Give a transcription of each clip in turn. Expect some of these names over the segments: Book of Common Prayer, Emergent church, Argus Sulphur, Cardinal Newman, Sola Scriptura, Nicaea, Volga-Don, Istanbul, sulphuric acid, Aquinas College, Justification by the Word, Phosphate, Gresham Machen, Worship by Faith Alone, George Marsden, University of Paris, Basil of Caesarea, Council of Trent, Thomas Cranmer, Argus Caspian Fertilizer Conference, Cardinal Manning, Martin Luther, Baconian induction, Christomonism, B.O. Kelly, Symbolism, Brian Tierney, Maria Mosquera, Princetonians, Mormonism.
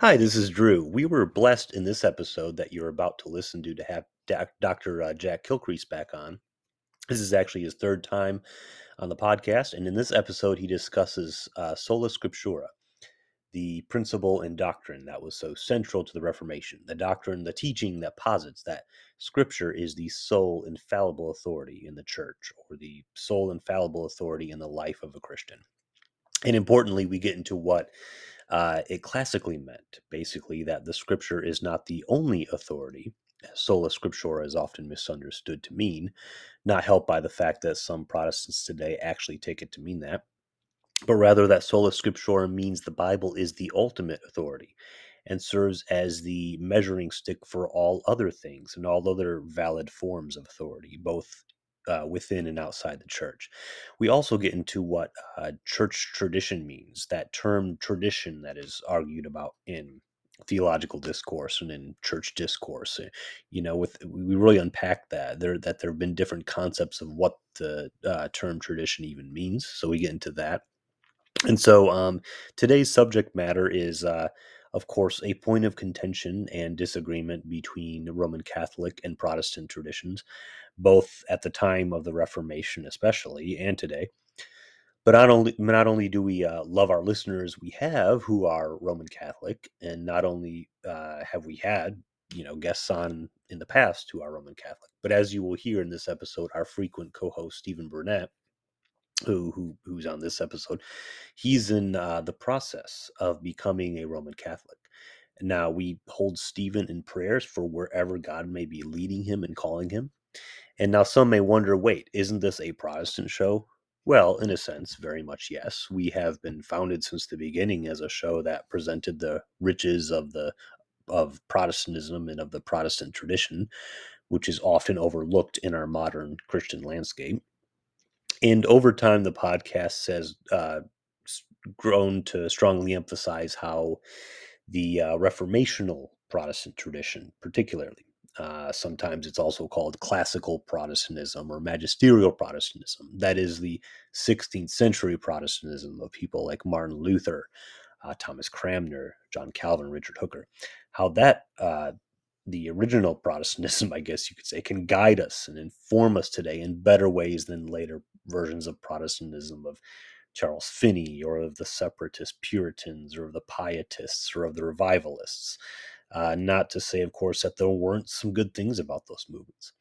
Hi, this is Drew. We were blessed in this episode that you're about to listen to have Dr. Jack Kilcrease back on. This is actually his third time on the podcast, and in this episode he discusses Sola Scriptura, the principle and doctrine that was so central to the Reformation, the doctrine, the teaching that posits that Scripture is the sole infallible authority in the Church, or the sole infallible authority in the life of a Christian. And importantly, we get into what it classically meant, basically that the Scripture is not the only authority. Sola Scriptura is often misunderstood to mean, not helped by the fact that some Protestants today actually take it to mean that, but rather that Sola Scriptura means the Bible is the ultimate authority and serves as the measuring stick for all other things and all other valid forms of authority, both within and outside the Church. We also get into what church tradition means, that term tradition that is argued about in theological discourse and in church discourse. You know, we really unpack that. There have been different concepts of what the term tradition even means, so we get into that. And so today's subject matter is, of course, a point of contention and disagreement between Roman Catholic and Protestant traditions, both at the time of the Reformation especially, and today. But not only do we love our listeners we have who are Roman Catholic, and not only have we had, you know, guests on in the past who are Roman Catholic, but as you will hear in this episode, our frequent co-host Stephen Burnett, who's on this episode, he's in the process of becoming a Roman Catholic. Now, we hold Stephen in prayers for wherever God may be leading him and calling him. And now some may wonder, wait, isn't this a Protestant show? Well, in a sense, very much yes. We have been founded since the beginning as a show that presented the riches of Protestantism and of the Protestant tradition, which is often overlooked in our modern Christian landscape. And over time, the podcast has grown to strongly emphasize how the Reformational Protestant tradition, particularly, sometimes it's also called classical Protestantism or magisterial Protestantism. That is the 16th century Protestantism of people like Martin Luther, Thomas Cranmer, John Calvin, Richard Hooker. How that the original Protestantism, I guess you could say, can guide us and inform us today in better ways than later versions of Protestantism of Charles Finney or of the separatist Puritans or of the Pietists or of the Revivalists. Not to say, of course, that there weren't some good things about those movements.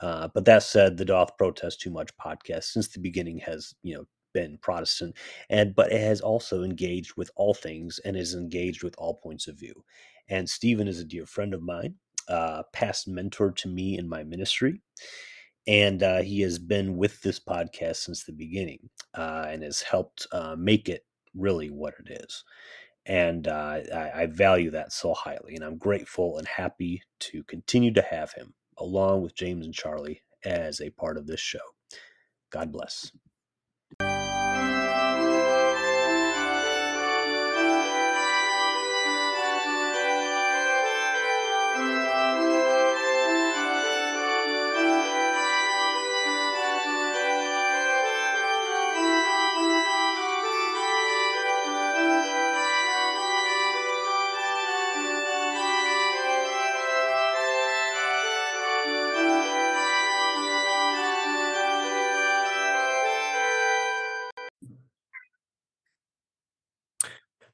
But that said, the Doth Protest Too Much podcast since the beginning has, you know, been Protestant, but it has also engaged with all things and is engaged with all points of view. And Stephen is a dear friend of mine, past mentor to me in my ministry, and he has been with this podcast since the beginning and has helped make it really what it is. And I value that so highly, and I'm grateful and happy to continue to have him, along with James and Charlie, as a part of this show. God bless.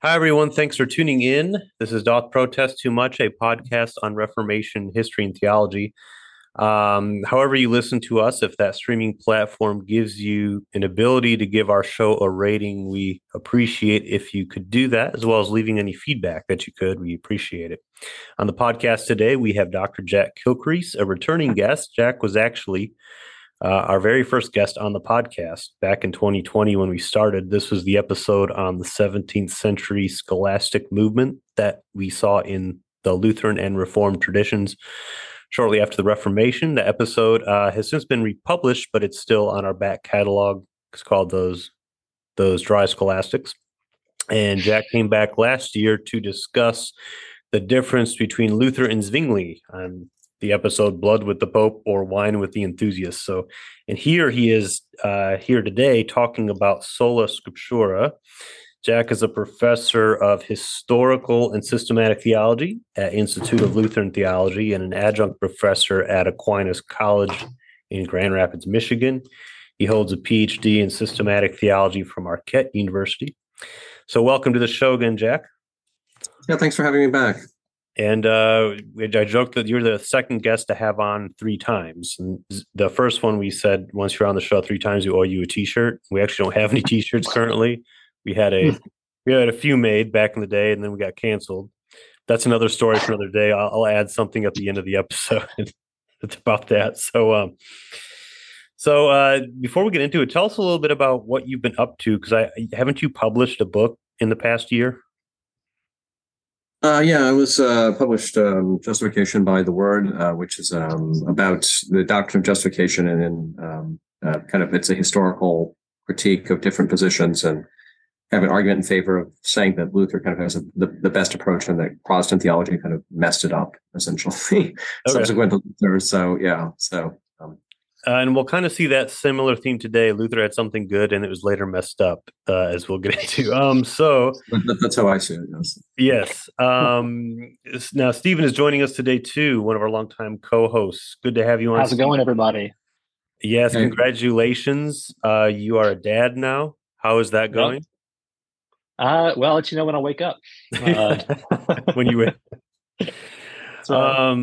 Hi, everyone. Thanks for tuning in. This is Doth Protest Too Much, a podcast on Reformation history and theology. However you listen to us, if that streaming platform gives you an ability to give our show a rating, we appreciate if you could do that, as well as leaving any feedback that you could. We appreciate it. On the podcast today, we have Dr. Jack Kilcrease, a returning guest. Jack was actually our very first guest on the podcast back in 2020 when we started. This was the episode on the 17th century scholastic movement that we saw in the Lutheran and Reformed traditions shortly after the Reformation. The episode has since been republished, but it's still on our back catalog. It's called Those Dry Scholastics. And Jack came back last year to discuss the difference between Luther and Zwingli on the episode Blood with the Pope or Wine with the Enthusiast. So, and here he is here today talking about Sola Scriptura, Jack is a professor of historical and systematic theology at Institute of Lutheran Theology and an adjunct professor at Aquinas College in Grand Rapids, Michigan. He holds a PhD in systematic theology from Marquette University. So welcome to the show again, Jack. Yeah, thanks for having me back. And I joked that you're the second guest to have on three times. And the first one we said, once you're on the show three times, we owe you a T-shirt. We actually don't have any T-shirts currently. We had a few made back in the day, and then we got canceled. That's another story for another day. I'll add something at the end of the episode about that. So before we get into it, tell us a little bit about what you've been up to, because haven't you published a book in the past year? Yeah, I was published Justification by the Word, which is about the doctrine of justification, and then kind of it's a historical critique of different positions and have an argument in favor of saying that Luther kind of has the best approach and that Protestant theology kind of messed it up, essentially, okay. Subsequent to Luther. So, yeah. And we'll kind of see that similar theme today. Luther had something good, and it was later messed up, as we'll get into. That's how I see it. Yes. Now, Stephen is joining us today, too, one of our longtime co-hosts. Good to have you on. How's it going, everybody? Yes, hey. Congratulations. You are a dad now. How is that going? Well, I'll let you know when I wake up. When you wake up.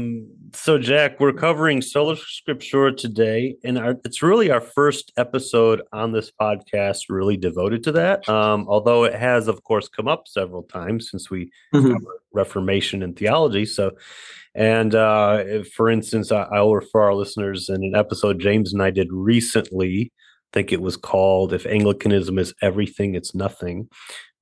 So, Jack, we're covering Sola Scriptura today, and it's really our first episode on this podcast really devoted to that, although it has, of course, come up several times since we covered Reformation and theology. So, and for instance, I will refer our listeners in an episode James and I did recently, I think it was called If Anglicanism Is Everything, It's Nothing.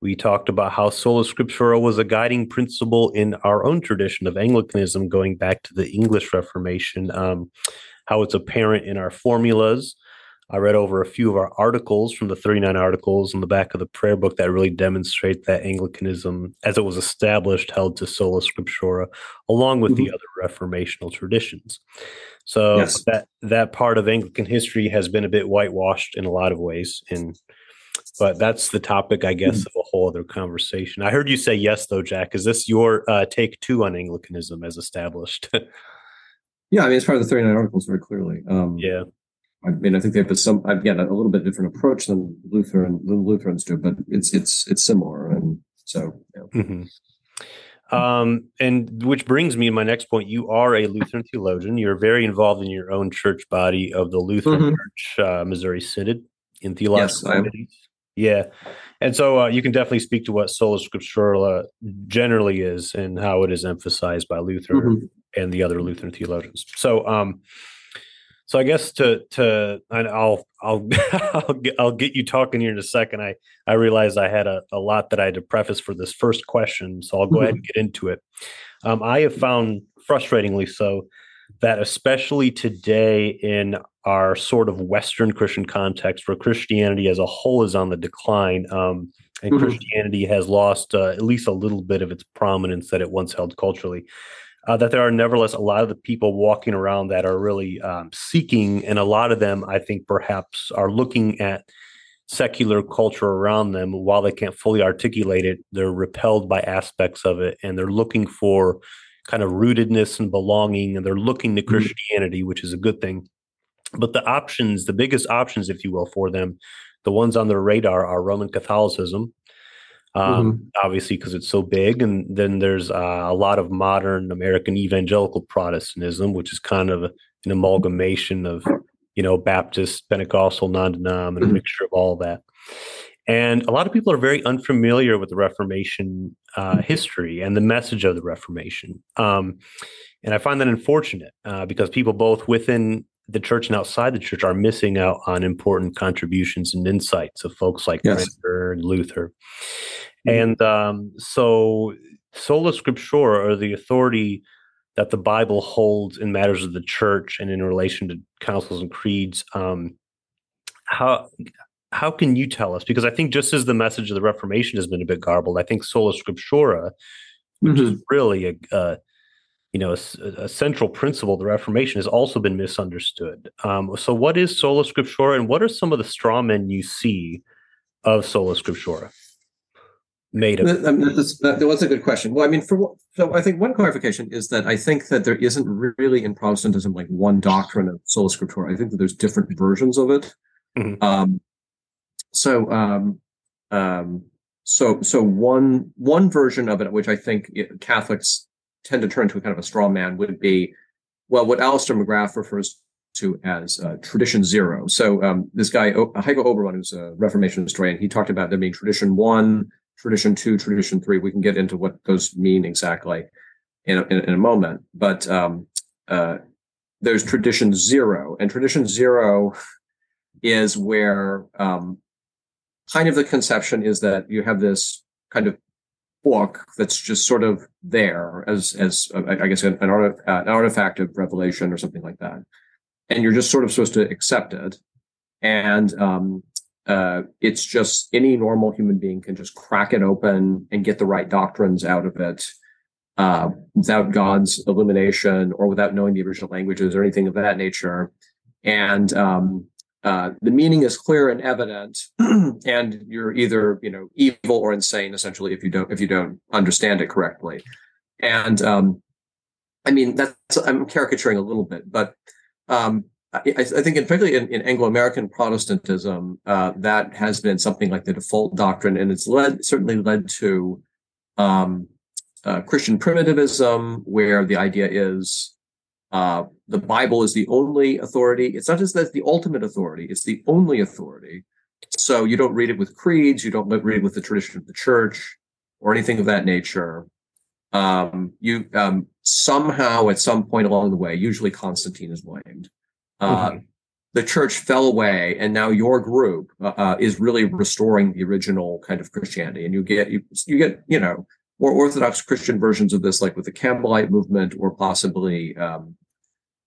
We talked about how Sola Scriptura was a guiding principle in our own tradition of Anglicanism going back to the English Reformation, how it's apparent in our formulas. I read over a few of our articles from the 39 Articles in the back of the prayer book that really demonstrate that Anglicanism, as it was established, held to Sola Scriptura, along with the other Reformational traditions. So yes, that part of Anglican history has been a bit whitewashed in a lot of ways, but that's the topic, I guess, of a whole other conversation. I heard you say yes, though, Jack. Is this your take two on Anglicanism as established? Yeah, I mean, it's part of the 39 Articles very clearly. Yeah. I mean, I think they have some, again, a little bit different approach than Lutherans do, but it's similar. And so, yeah. And which brings me to my next point. You are a Lutheran theologian. You're very involved in your own church body of the Lutheran Church, Missouri Synod, in theological committees. Yeah. And so you can definitely speak to what Sola Scriptura generally is and how it is emphasized by Luther and the other Lutheran theologians. So, I guess and I'll get you talking here in a second. I realized I had a lot that I had to preface for this first question, so I'll go ahead and get into it. I have found, frustratingly so, that especially today in our sort of Western Christian context, where Christianity as a whole is on the decline, and Christianity has lost at least a little bit of its prominence that it once held culturally, that there are nevertheless a lot of the people walking around that are really seeking, and a lot of them, I think, perhaps are looking at secular culture around them. While they can't fully articulate it, they're repelled by aspects of it, and they're looking for kind of rootedness and belonging, and they're looking to Christianity, which is a good thing. But the options, the biggest options, if you will, for them, the ones on their radar are Roman Catholicism, obviously because it's so big. And then there's a lot of modern American evangelical Protestantism, which is kind of an amalgamation of, Baptist, Pentecostal, non-denom, and a mixture of all that. And a lot of people are very unfamiliar with the Reformation history and the message of the Reformation. And I find that unfortunate because people both within the church and outside the church are missing out on important contributions and insights of folks like Cranmer and Luther. And so Sola Scriptura, or the authority that the Bible holds in matters of the church and in relation to councils and creeds, how can you tell us? Because I think just as the message of the Reformation has been a bit garbled, I think Sola Scriptura, which is really a central principle of the Reformation, has also been misunderstood. So what is Sola Scriptura, and what are some of the straw men you see of Sola Scriptura? native? That was a good question. Well, I mean, so I think one clarification is that I think that there isn't really in Protestantism like one doctrine of Sola Scriptura. I think that there's different versions of it. Mm-hmm. So one version of it, which I think Catholics tend to turn to a kind of a straw man, would be, well, what Alistair McGrath refers to as tradition zero. So this guy, Heiko Oberman, who's a Reformation historian, he talked about there being tradition one, tradition two, tradition three. We can get into what those mean exactly in a moment. But there's tradition zero. And tradition zero is where kind of the conception is that you have this kind of book that's just sort of there as I guess an artifact of revelation or something like that. And you're just sort of supposed to accept it. And it's just any normal human being can just crack it open and get the right doctrines out of it without God's illumination or without knowing the original languages or anything of that nature. And the meaning is clear and evident, and you're either, evil or insane, essentially, if you don't understand it correctly. And I mean, I'm caricaturing a little bit, but I think, particularly in Anglo-American Protestantism, that has been something like the default doctrine, and it's certainly led to Christian primitivism, where the idea is the Bible is the only authority. It's not just that it's the ultimate authority; it's the only authority. So you don't read it with creeds, you don't read it with the tradition of the church, or anything of that nature. Somehow at some point along the way, usually Constantine is blamed. The church fell away, and now your group is really restoring the original kind of Christianity. And you get more Orthodox Christian versions of this, like with the Campbellite movement, or possibly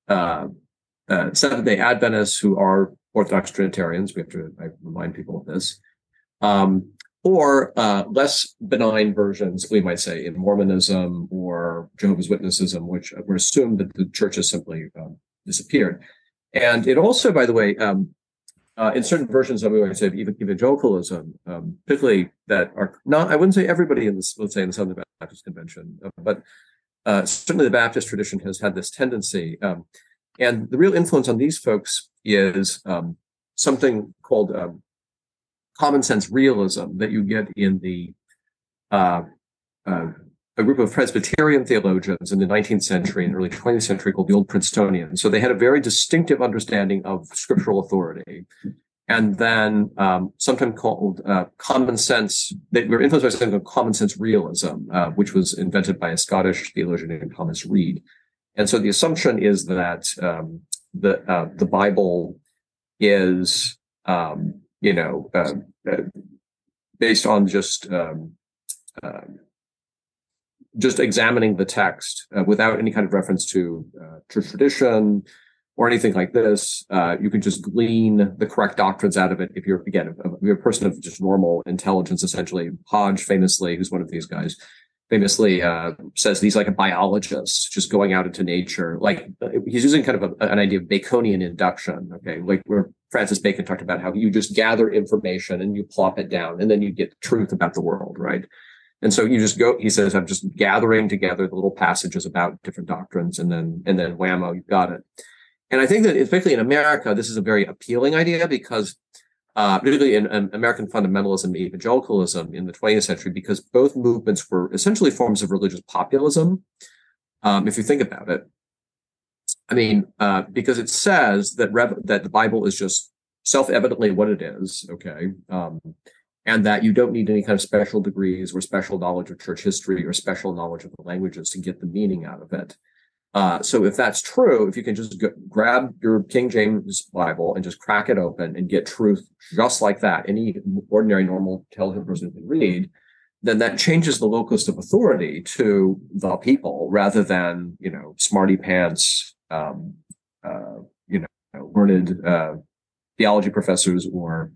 Seventh-day Adventists who are Orthodox Trinitarians. I remind people of this. Or less benign versions, we might say, in Mormonism or Jehovah's Witnessism, which were assumed that the church has simply disappeared. And it also, by the way, in certain versions of, we might say, evangelicalism, particularly that are not, I wouldn't say everybody in this, let's say, in the Southern Baptist Convention, but certainly the Baptist tradition has had this tendency. And the real influence on these folks is something called common sense realism that you get in a group of Presbyterian theologians in the 19th century and early 20th century called the Old Princetonians. So they had a very distinctive understanding of scriptural authority, and then sometimes called common sense. They were influenced by something called common sense realism, which was invented by a Scottish theologian named Thomas Reid. And so the assumption is that the Bible is based on just examining the text without any kind of reference to church tradition or anything like this. You can just glean the correct doctrines out of it if you're a person of just normal intelligence, essentially. Hodge, famously, who's one of these guys, famously says he's like a biologist just going out into nature. Like, he's using kind of an idea of Baconian induction, okay? Like where Francis Bacon talked about how you just gather information and you plop it down and then you get truth about the world, right? And so you just go, he says, I'm just gathering together the little passages about different doctrines, and then whammo, you've got it. And I think that, especially in America, this is a very appealing idea because, particularly in American fundamentalism and evangelicalism in the 20th century, because both movements were essentially forms of religious populism, if you think about it. I mean, because it says that the Bible is just self-evidently what it is, okay? And that you don't need any kind of special degrees or special knowledge of church history or special knowledge of the languages to get the meaning out of it. So if that's true, if you can just grab your King James Bible and just crack it open and get truth just like that, any ordinary, normal, intelligent person can read, then that changes the locus of authority to the people rather than, smarty pants, learned theology professors or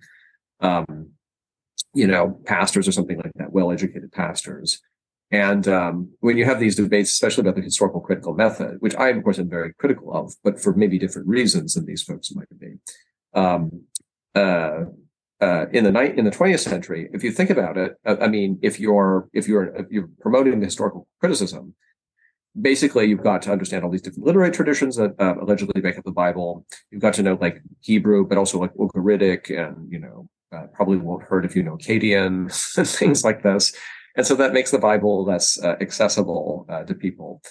pastors or something like that, well-educated pastors. And when you have these debates, especially about the historical critical method, which I, of course, am very critical of, but for maybe different reasons than these folks might be, in the 20th century, if you think about it, I mean, if you're promoting the historical criticism, basically you've got to understand all these different literary traditions that allegedly make up the Bible. You've got to know like Hebrew, but also like Ugaritic, and probably won't hurt if you know Akkadian and things like this. And so that makes the Bible less accessible to people.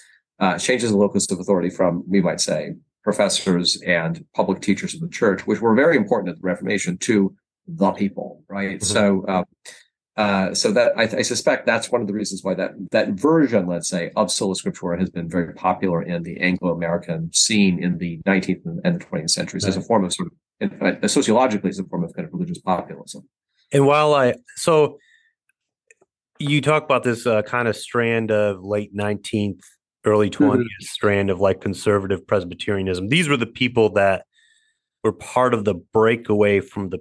Changes the locus of authority from, we might say, professors and public teachers of the church, which were very important at the Reformation, to the people, right? Mm-hmm. So that I suspect that's one of the reasons why that version, let's say, of Sola Scriptura has been very popular in the Anglo-American scene in the 19th and the 20th centuries, right, as a form of sort of, sociologically, as a form of kind of religious populism. And so you talk about this kind of strand of late 19th, early 20th mm-hmm. strand of like conservative Presbyterianism. These were the people that were part of the breakaway from the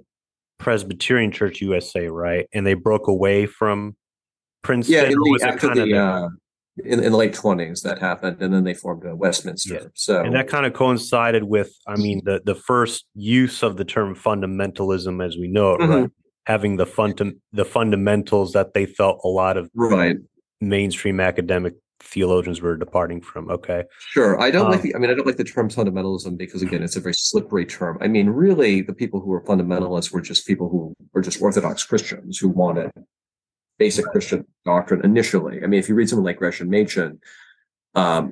Presbyterian Church USA, right? And they broke away from Princeton. Yeah, in the late 1920s that happened, and then they formed a Westminster. Yeah. So, and that kind of coincided with, I mean, the first use of the term fundamentalism as we know it, mm-hmm. right? Having the fundamentals that they felt a lot of right. mainstream academic theologians were departing from. Okay, sure. I don't like the term fundamentalism because, again, it's a very slippery term. I mean, really, the people who were fundamentalists were just people who were just Orthodox Christians who wanted basic Christian doctrine initially. I mean, if you read someone like Gresham Machen,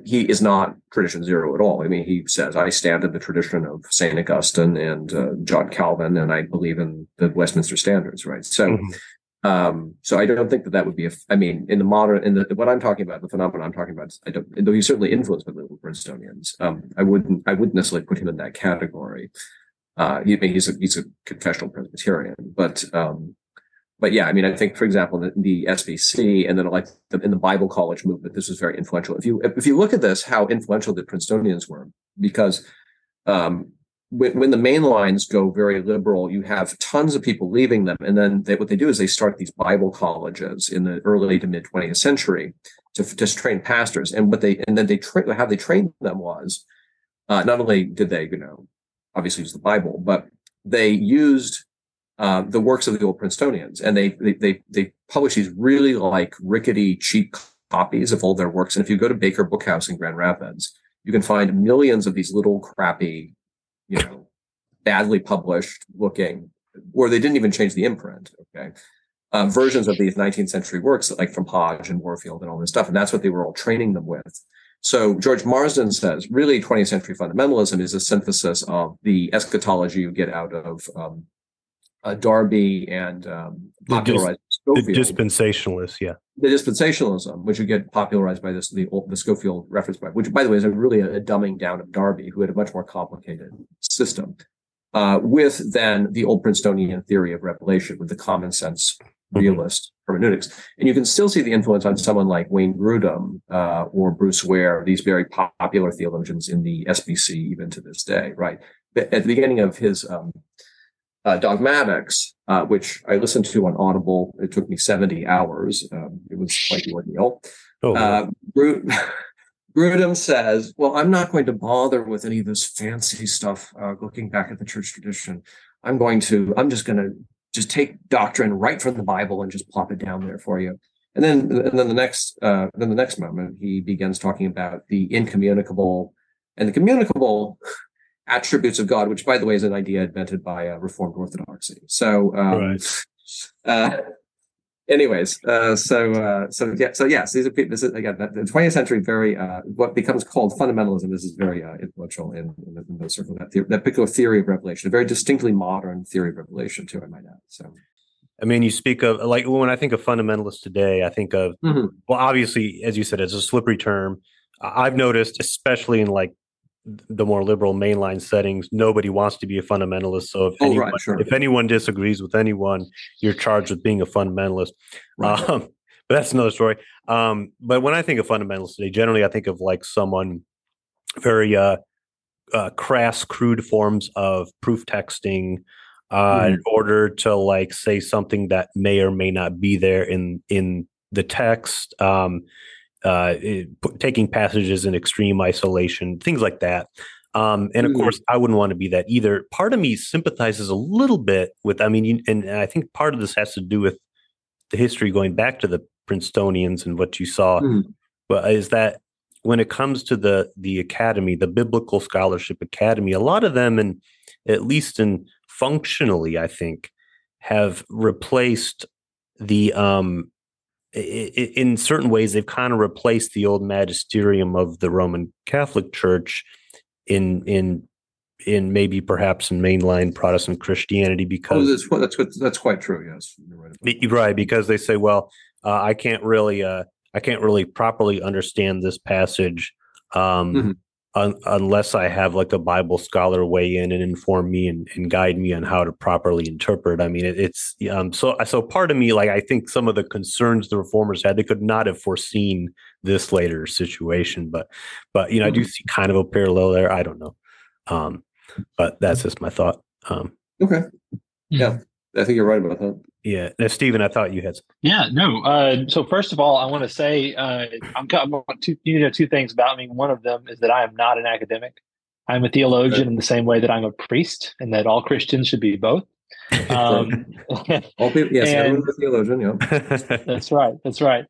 he is not tradition zero at all. I mean, he says, I stand in the tradition of St. Augustine and John Calvin, and I believe in the Westminster standards, right? So, mm-hmm. So I don't think that would be, what I'm talking about, the phenomenon I'm talking about, I don't, though he's certainly influenced by the Princetonians, I wouldn't necessarily put him in that category. He's a confessional Presbyterian, but yeah, I mean, I think, for example, the SBC and then in the Bible college movement, this was very influential. If you look at this, how influential the Princetonians were, because when the main lines go very liberal, you have tons of people leaving them. And then what they do is they start these Bible colleges in the early to mid 20th century to train pastors. And how they trained them was not only did they, obviously use the Bible, but they used the works of the old Princetonians, and they publish these really like rickety, cheap copies of all their works. And if you go to Baker Bookhouse in Grand Rapids, you can find millions of these little crappy, badly published looking, or they didn't even change the imprint. Okay, versions of these 19th century works, like from Hodge and Warfield and all this stuff, and that's what they were all training them with. So George Marsden says, really, 20th century fundamentalism is a synthesis of the eschatology you get out of Darby and popularized the dispensationalists, yeah. The dispensationalism, which you get popularized by the Scofield reference Bible, which, by the way, is really a dumbing down of Darby, who had a much more complicated system, with then the old Princetonian theory of revelation with the common sense realist mm-hmm. hermeneutics. And you can still see the influence on someone like Wayne Grudem or Bruce Ware, these very popular theologians in the SBC even to this day, right? But at the beginning of his Dogmatics, which I listened to on Audible. It took me 70 hours. It was quite the ordeal. Grudem says, well, I'm not going to bother with any of this fancy stuff looking back at the church tradition. I'm just going to take doctrine right from the Bible and just plop it down there for you. And then the next moment, he begins talking about the incommunicable and the communicable attributes of God, which, by the way, is an idea invented by Reformed Orthodoxy. So, right. So these are people. This is, again, the 20th century. Very what becomes called fundamentalism. This is very influential in the circle, that particular theory of revelation, a very distinctly modern theory of revelation, too, I might add. So, I mean, you speak of, like, when I think of fundamentalists today, I think of mm-hmm. well, obviously, as you said, it's a slippery term. I've noticed, especially in like the more liberal mainline settings, nobody wants to be a fundamentalist. So if anyone disagrees with anyone, you're charged with being a fundamentalist. Right. But that's another story. But when I think of fundamentalists today, generally I think of like someone very crass, crude forms of proof texting mm-hmm. in order to like say something that may or may not be there in the text. Taking passages in extreme isolation, things like that. And of course, I wouldn't want to be that either. Part of me sympathizes a little bit with, I mean, and I think part of this has to do with the history going back to the Princetonians and what you saw, but is that when it comes to the academy, the Biblical Scholarship Academy, a lot of them, and at least in functionally, I think, have replaced the, in certain ways, they've kind of replaced the old magisterium of the Roman Catholic Church in maybe perhaps in mainline Protestant Christianity, because that's quite true. Yes, you're right about that. Right, because they say, well, I can't really properly understand this passage unless I have like a Bible scholar weigh in and inform me and guide me on how to properly interpret. I mean, it's so part of me, like, I think some of the concerns the reformers had, they could not have foreseen this later situation, but you know, I do see kind of a parallel there. I don't know. But that's just my thought. Okay. Yeah. I think you're right about that. Yeah. Now, Stephen, I thought you had something. Yeah, no. So first of all, I want to say, two things about me. One of them is that I am not an academic. I'm a theologian in the same way that I'm a priest, and that all Christians should be both. All people, yes, everyone's a theologian, yeah. That's right.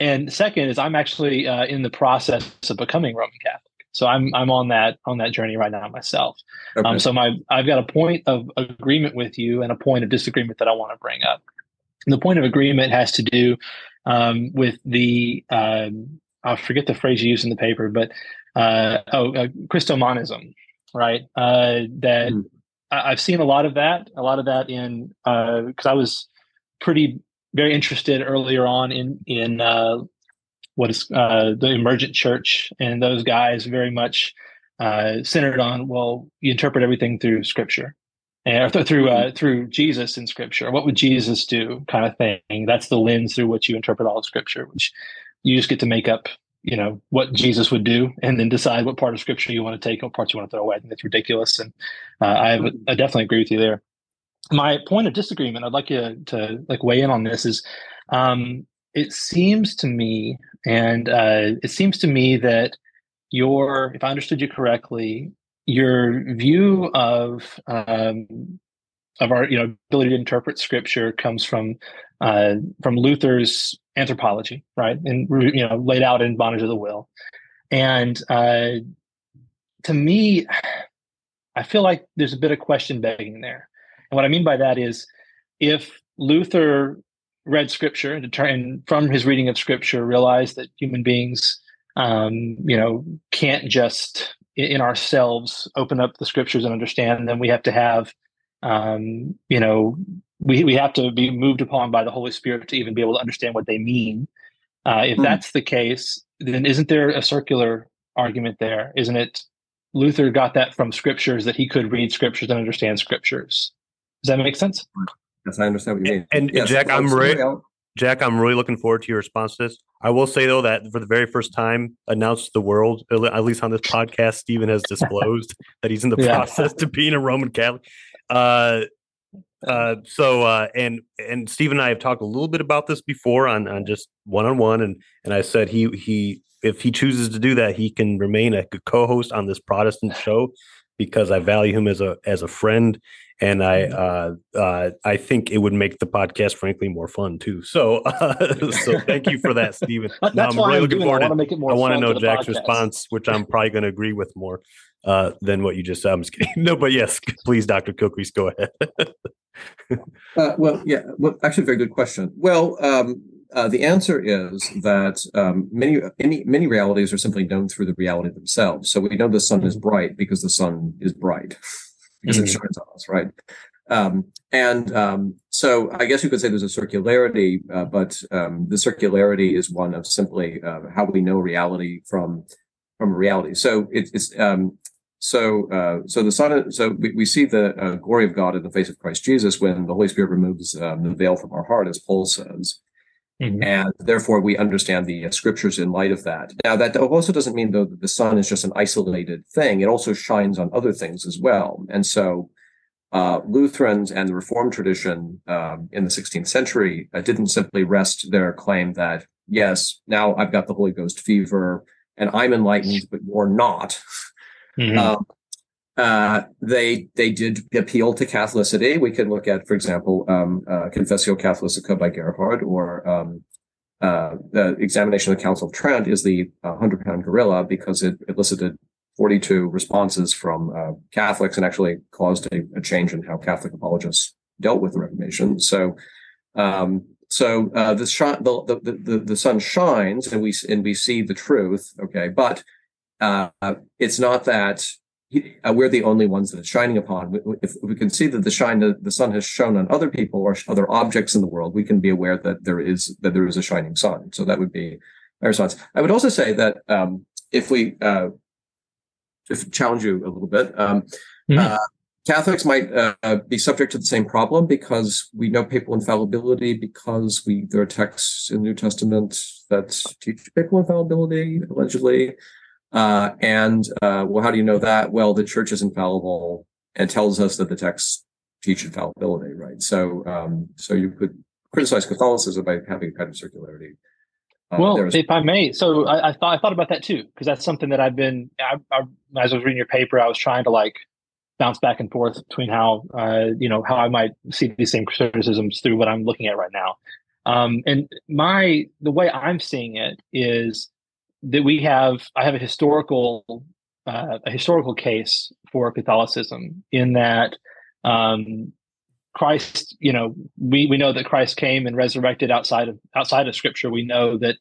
And second is I'm actually in the process of becoming Roman Catholic. So I'm on that journey right now myself. Okay. So I've got a point of agreement with you and a point of disagreement that I want to bring up. And the point of agreement has to do with the I forget the phrase you used in the paper, but Christomonism, right? That I've seen a lot of that in because I was very interested earlier on in. What is the emergent church, and those guys very much centered on, well, you interpret everything through Scripture, and through Jesus in Scripture. What would Jesus do, kind of thing? That's the lens through which you interpret all of Scripture, which you just get to make up, you know, what Jesus would do, and then decide what part of Scripture you want to take, what parts you want to throw away. I think that's ridiculous, and I definitely agree with you there. My point of disagreement, I'd like you to like weigh in on this, is it seems to me. And it seems to me that if I understood you correctly, your view of our, you know, ability to interpret Scripture comes from Luther's anthropology, right? And, you know, laid out in Bondage of the Will. And to me, I feel like there's a bit of question begging there. And what I mean by that is, if Luther read Scripture and from his reading of Scripture realized that human beings, you know, can't just in ourselves open up the Scriptures and understand, and then we have to have, you know, we have to be moved upon by the Holy Spirit to even be able to understand what they mean. If that's the case, then isn't there a circular argument there? Isn't it Luther got that from Scriptures, that he could read Scriptures and understand Scriptures? Does that make sense? Yes, I understand what you mean. And yes, Jack, I'm really looking forward to your response to this. I will say, though, that for the very first time announced to the world, at least on this podcast, Stephen has disclosed that he's in the process of being a Roman Catholic. And Stephen and I have talked a little bit about this before on just one-on-one, and I said he if he chooses to do that, he can remain a co-host on this Protestant show, because I value him as a friend. And I think it would make the podcast, frankly, more fun too. So thank you for that, Stephen. Now I'm really looking forward I want to know Jack's response, which I'm probably going to agree with more than what you just said. I'm just kidding. No, but yes, please, Dr. Kilcrease, go ahead. Actually, very good question. Well, the answer is that many realities are simply known through the reality themselves. So we know the sun is bright because the sun is bright. Because it shines on us, right? So I guess you could say there's a circularity, but the circularity is one of simply how we know reality from reality. So so the sun. So we see the glory of God in the face of Christ Jesus when the Holy Spirit removes the veil from our heart, as Paul says. Mm-hmm. And therefore, we understand the Scriptures in light of that. Now, that also doesn't mean, though, that the sun is just an isolated thing. It also shines on other things as well. And so Lutherans and the Reformed tradition in the 16th century didn't simply rest their claim that, yes, now I've got the Holy Ghost fever and I'm enlightened, but you're not. Mm-hmm. They did appeal to Catholicity. We could look at, for example, Confessio Catholica by Gerhard, or the examination of the Council of Trent is the 100-pound gorilla, because it elicited 42 responses from Catholics and actually caused a change in how Catholic apologists dealt with the Reformation. So the sun shines, and we see the truth. Okay, but it's not that we're the only ones that it's shining upon. If we can see that the sun has shone on other people or other objects in the world, we can be aware that there is a shining sun. So that would be my response. I would also say that if challenge you a little bit, Catholics might be subject to the same problem, because we know papal infallibility, because there are texts in the New Testament that teach papal infallibility, allegedly. Well, how do you know that? Well, the Church is infallible and tells us that the texts teach infallibility, right? So you could criticize Catholicism by having a kind of circularity. If I may, so I thought about that too, because that's something that as I was reading your paper, I was trying to bounce back and forth between how I might see these same criticisms through what I'm looking at right now. And the way I'm seeing it is that I have a historical case for Catholicism, in that Christ, we know that Christ came and resurrected outside of Scripture. We know that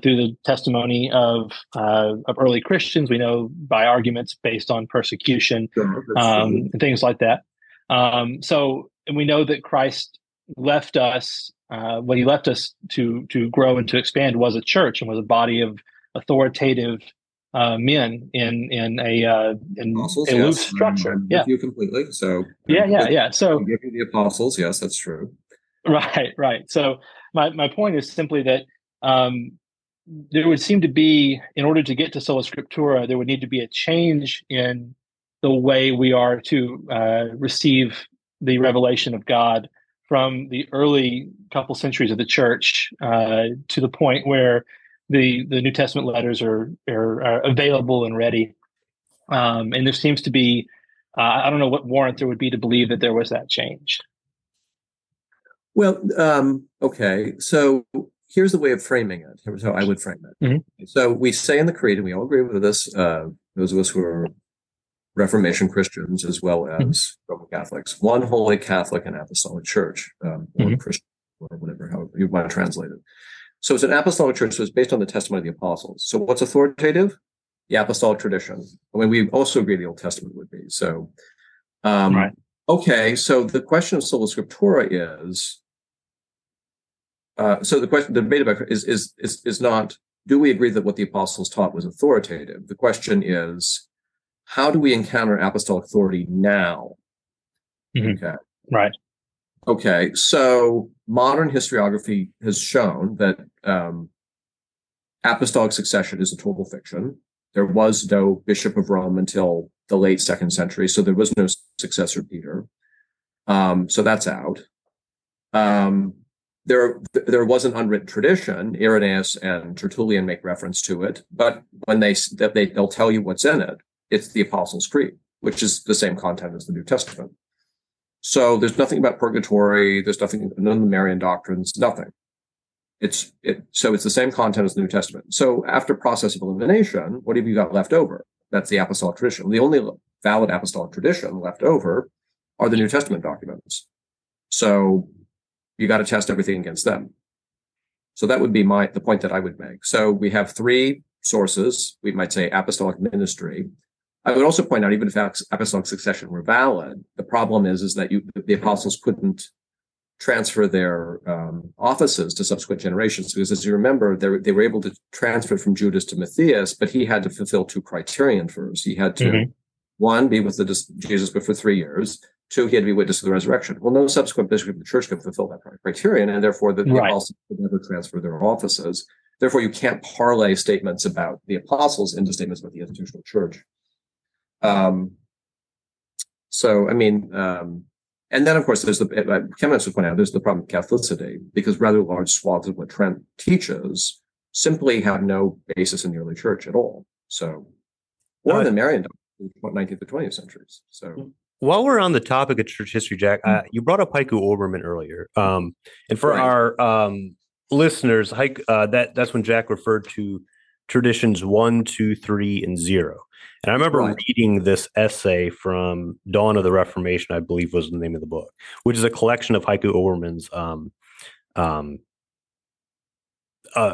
through the testimony of early Christians, we know by arguments based on persecution, and things like that. And we know that Christ left us, what he left us to grow and to expand was a church, and was a body of authoritative men in apostles, a loose structure. I'm with you completely. So So give you the apostles. Yes, that's true. Right. So my point is simply that there would seem to be, in order to get to Sola Scriptura, there would need to be a change in the way we are to receive the revelation of God from the early couple centuries of the Church to the point where the New Testament letters are available and ready. And there seems to be, I don't know what warrant there would be to believe that there was that change. Well, okay. So here's the way of framing it. Here's how I would frame it. Mm-hmm. So we say in the Creed, and we all agree with this, those of us who are Reformation Christians as well as Roman Catholics, one holy Catholic and apostolic church, or Christian, or whatever, however you want to translate it. So it's an apostolic church, so it's based on the testimony of the apostles. So what's authoritative? The apostolic tradition. I mean, we also agree the Old Testament would be. So, right. Okay, so the question of Sola Scriptura is, the debate about is not, do we agree that what the apostles taught was authoritative? The question is, how do we encounter apostolic authority now? Mm-hmm. Okay. Right. Okay, so modern historiography has shown that apostolic succession is a total fiction. There was no Bishop of Rome until the late 2nd century, so there was no successor Peter. So that's out. There was an unwritten tradition. Irenaeus and Tertullian make reference to it, but when they'll tell you what's in it. It's the Apostles' Creed, which is the same content as the New Testament. So there's nothing about purgatory. There's none of the Marian doctrines, nothing. So it's the same content as the New Testament. So after process of elimination, what have you got left over? That's the apostolic tradition. The only valid apostolic tradition left over are the New Testament documents. So you got to test everything against them. So that would be the point that I would make. So we have three sources. We might say apostolic ministry. I would also point out, even if apostolic succession were valid, the problem is that the apostles couldn't transfer their offices to subsequent generations, because, as you remember, they were able to transfer from Judas to Matthias, but he had to fulfill two criterion first. He had to, one, be with Jesus for 3 years. Two, he had to be witness to the resurrection. Well, no subsequent bishop of the church could fulfill that criterion, and therefore the apostles could never transfer their offices. Therefore, you can't parlay statements about the apostles into statements about the institutional church. And then, of course, there's Chemnitz would point out, there's the problem of Catholicity, because rather large swaths of what Trent teaches simply have no basis in the early church at all. So, or the Marian doctrines, 19th or 20th centuries. So while we're on the topic of church history, Jack, you brought up Heiko Oberman earlier. And for our listeners, that's when Jack referred to traditions 1, 2, 3, and 0. And I remember reading this essay from Dawn of the Reformation, I believe was the name of the book, which is a collection of Heiko Oberman's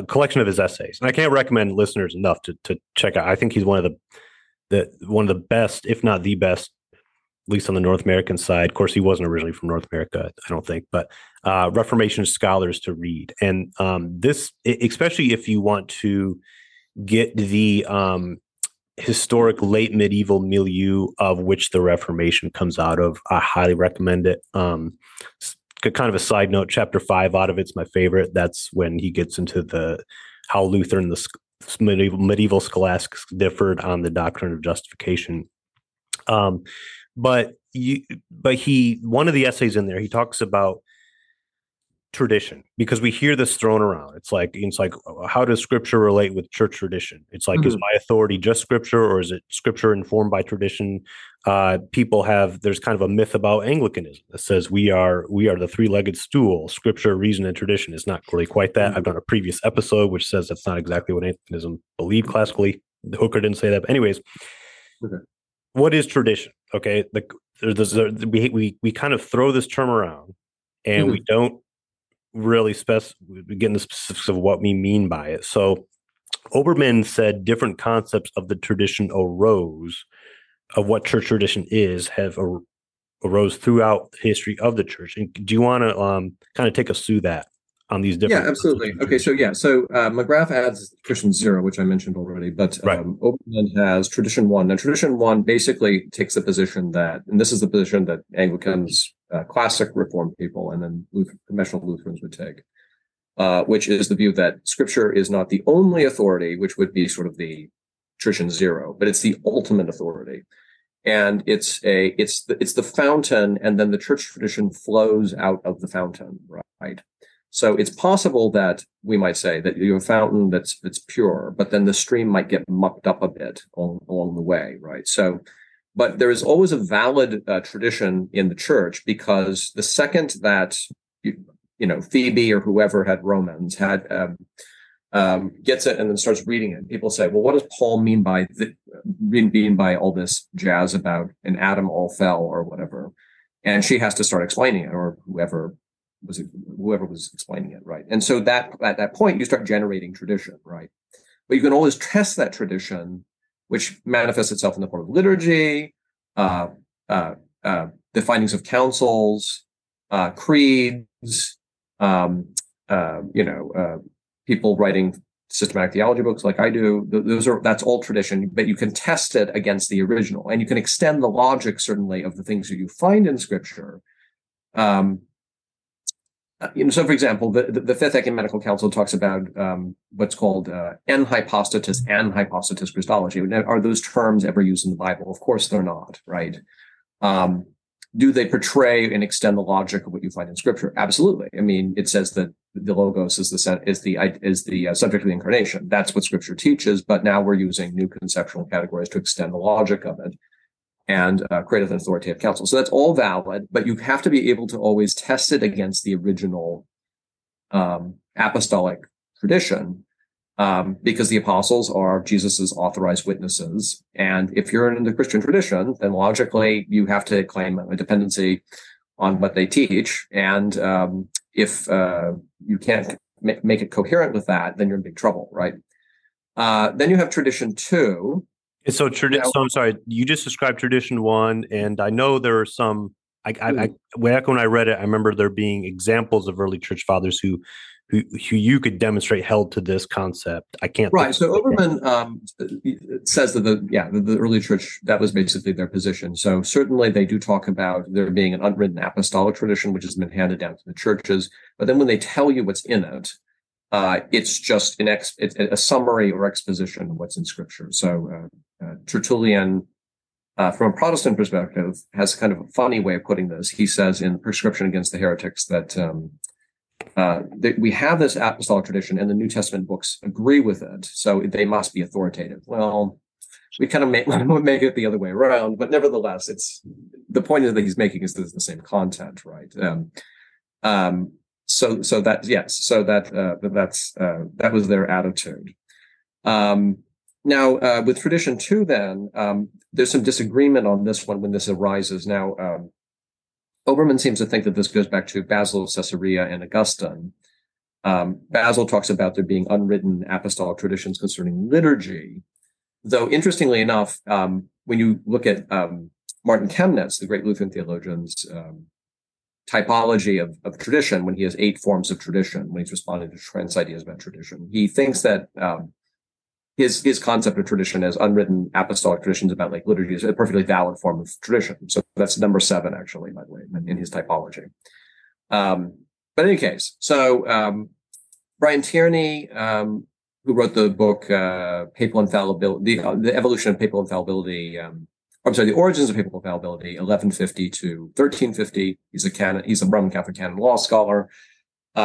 collection of his essays. And I can't recommend listeners enough to check out. I think he's one of the best, if not the best, at least on the North American side. Of course, he wasn't originally from North America, I don't think, but Reformation scholars to read. And this, especially if you want to get the historic late medieval milieu of which the Reformation comes out of, I highly recommend it. Kind of a side note, chapter 5 out of it's my favorite. That's when he gets into how Luther and the medieval scholastics differed on the doctrine of justification. One of the essays in there, he talks about tradition, because we hear this thrown around. It's like, how does scripture relate with church tradition? It's like, is my authority just scripture, or is it scripture informed by tradition? There's kind of a myth about Anglicanism that says we are the three-legged stool, scripture, reason, and tradition. It's not really quite that. I've done a previous episode which says that's not exactly what Anglicanism believed classically. Hooker didn't say that. But anyways, what is tradition? Okay, like we kind of throw this term around, and we don't really get into the specifics of what we mean by it. So Oberman said different concepts of the tradition arose, of what church tradition is, have arose throughout the history of the church. And do you want to kind of take us through that on these different? Yeah, absolutely. Okay, so McGrath adds tradition 0, which I mentioned already, but Oberman has tradition 1. Now, tradition 1 basically takes the position that, and this is the position that Anglicans, classic Reformed people, and then conventional Lutherans would take, which is the view that Scripture is not the only authority, which would be sort of the tradition 0, but it's the ultimate authority, and it's the fountain, and then the church tradition flows out of the fountain, right? So it's possible that we might say that you have a fountain that's pure, but then the stream might get mucked up a bit along the way, right? So. But there is always a valid tradition in the church, because the second that, Phoebe or whoever had Romans gets it and then starts reading it, people say, well, what does Paul mean by all this jazz about an Adam all fell or whatever? And she has to start explaining it, or whoever was explaining it, right? And so that at that point, you start generating tradition, right? But you can always test that tradition, which manifests itself in the form of liturgy, the findings of councils, creeds, people writing systematic theology books like I do. That's all tradition, but you can test it against the original, and you can extend the logic, certainly, of the things that you find in Scripture. So, for example, the Fifth Ecumenical Council talks about what's called enhypostasis and hypostasis Christology. Are those terms ever used in the Bible? Of course they're not, right? Do they portray and extend the logic of what you find in Scripture? Absolutely. I mean, it says that the Logos is the subject of the Incarnation. That's what Scripture teaches, but now we're using new conceptual categories to extend the logic of it and creative and authoritative counsel. So that's all valid, but you have to be able to always test it against the original apostolic tradition, because the apostles are Jesus's authorized witnesses. And if you're in the Christian tradition, then logically you have to claim a dependency on what they teach. And if you can't make it coherent with that, then you're in big trouble, right? Then you have tradition 2. So, so I'm sorry, you just described tradition 1, and I know there are some, back when I read it, I remember there being examples of early church fathers who you could demonstrate held to this concept. I can't. Right. So Oberman says that the early church, that was basically their position. So certainly they do talk about there being an unwritten apostolic tradition, which has been handed down to the churches. But then when they tell you what's in it, it's just it's a summary or exposition of what's in Scripture. So Tertullian, from a Protestant perspective, has kind of a funny way of putting this. He says in Prescription Against the Heretics that that we have this apostolic tradition and the New Testament books agree with it, so they must be authoritative. Well, We kind of make it the other way around, but nevertheless, it's the point that he's making is that it's the same content, right? That was their attitude. Now, with tradition two, then there's some disagreement on this one when this arises. Now, Oberman seems to think that this goes back to Basil of Caesarea and Augustine. Basil talks about there being unwritten apostolic traditions concerning liturgy. Though, interestingly enough, when you look at Martin Chemnitz, the great Lutheran theologian's typology of tradition, when he has 8 forms of tradition, when he's responding to Trent's ideas about tradition, he thinks that his concept of tradition as unwritten apostolic traditions about like liturgy is a perfectly valid form of tradition. So that's number 7, actually, by the way, in his typology. But in any case, so Brian Tierney, who wrote the book Papal Infallibility, the Evolution of Papal Infallibility, the Origins of Papal Infallibility, 1150 to 1350. He's a Roman Catholic canon law scholar.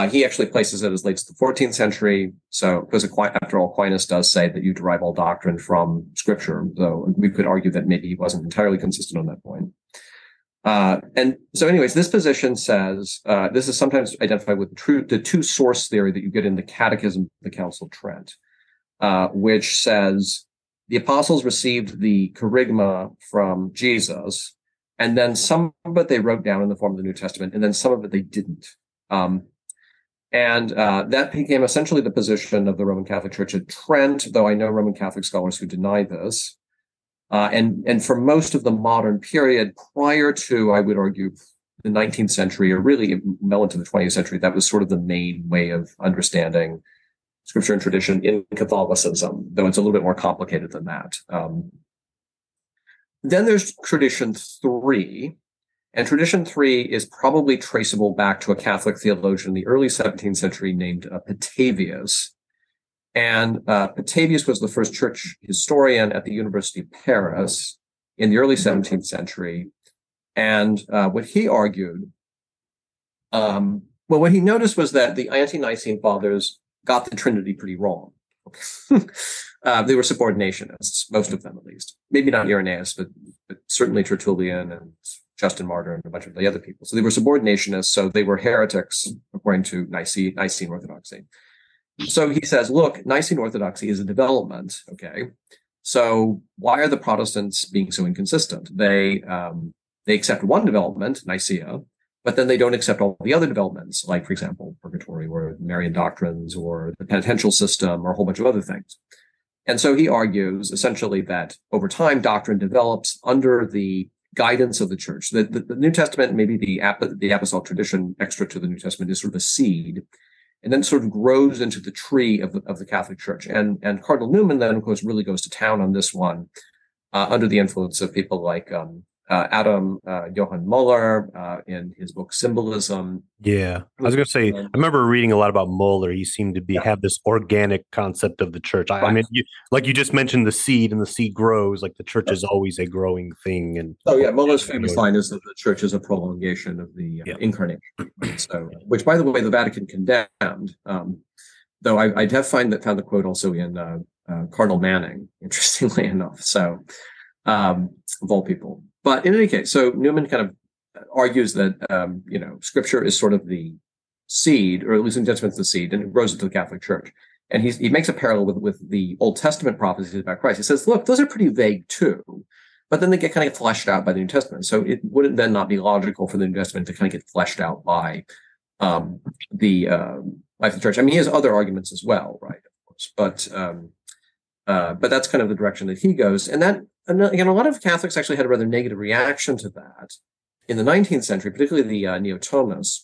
He actually places it as late as the 14th century. So, because after all, Aquinas does say that you derive all doctrine from Scripture, though we could argue that maybe he wasn't entirely consistent on that point. And so anyways, this position says, this is sometimes identified with the two source theory that you get in the Catechism of the Council of Trent, which says the apostles received the kerygma from Jesus, and then some of it they wrote down in the form of the New Testament, and then some of it they didn't. And that became essentially the position of the Roman Catholic Church at Trent, though I know Roman Catholic scholars who deny this. And for most of the modern period prior to, I would argue, the 19th century, or really well into the 20th century, that was sort of the main way of understanding Scripture and tradition in Catholicism, though it's a little bit more complicated than that. Then there's tradition 3, and tradition 3 is probably traceable back to a Catholic theologian in the early 17th century named Patavius. And Patavius was the first church historian at the University of Paris in the early 17th century. And what he argued, what he noticed was that the anti-Nicene fathers got the Trinity pretty wrong. They were subordinationists, most of them at least. Maybe not Irenaeus, but certainly Tertullian and Justin Martyr and a bunch of the other people. So they were subordinationists, so they were heretics according to Nicene Orthodoxy. So he says, look, Nicene Orthodoxy is a development, okay? So why are the Protestants being so inconsistent? They accept one development, Nicaea, but then they don't accept all the other developments, like, for example, purgatory or Marian doctrines or the penitential system or a whole bunch of other things. And so he argues essentially that over time, doctrine develops under the guidance of the church. The New Testament, maybe the apostolic tradition extra to the New Testament is sort of a seed, and then sort of grows into the tree of the Catholic Church. And Cardinal Newman then, of course, really goes to town on this one under the influence of people like Johann Muller in his book Symbolism. Yeah, I was going to say, I remember reading a lot about Muller. He seemed to have this organic concept of the church. Right. I mean, like you just mentioned, the seed and the seed grows. Like the church is always a growing thing. And oh yeah, Muller's famous line is that the church is a prolongation of the incarnation. So, which by the way, the Vatican condemned. Though I have found the quote also in Cardinal Manning, interestingly enough. So, of all people. But in any case, so Newman kind of argues that, Scripture is sort of the seed, or at least in judgment, the seed, and it grows into the Catholic Church. And he makes a parallel with the Old Testament prophecies about Christ. He says, look, those are pretty vague too, but then they get kind of fleshed out by the New Testament. So it wouldn't then not be logical for the New Testament to kind of get fleshed out by the life of the church. I mean, he has other arguments as well, right, of course. But that's kind of the direction that he goes. And again, a lot of Catholics actually had a rather negative reaction to that in the 19th century, particularly the Neo-Thomists,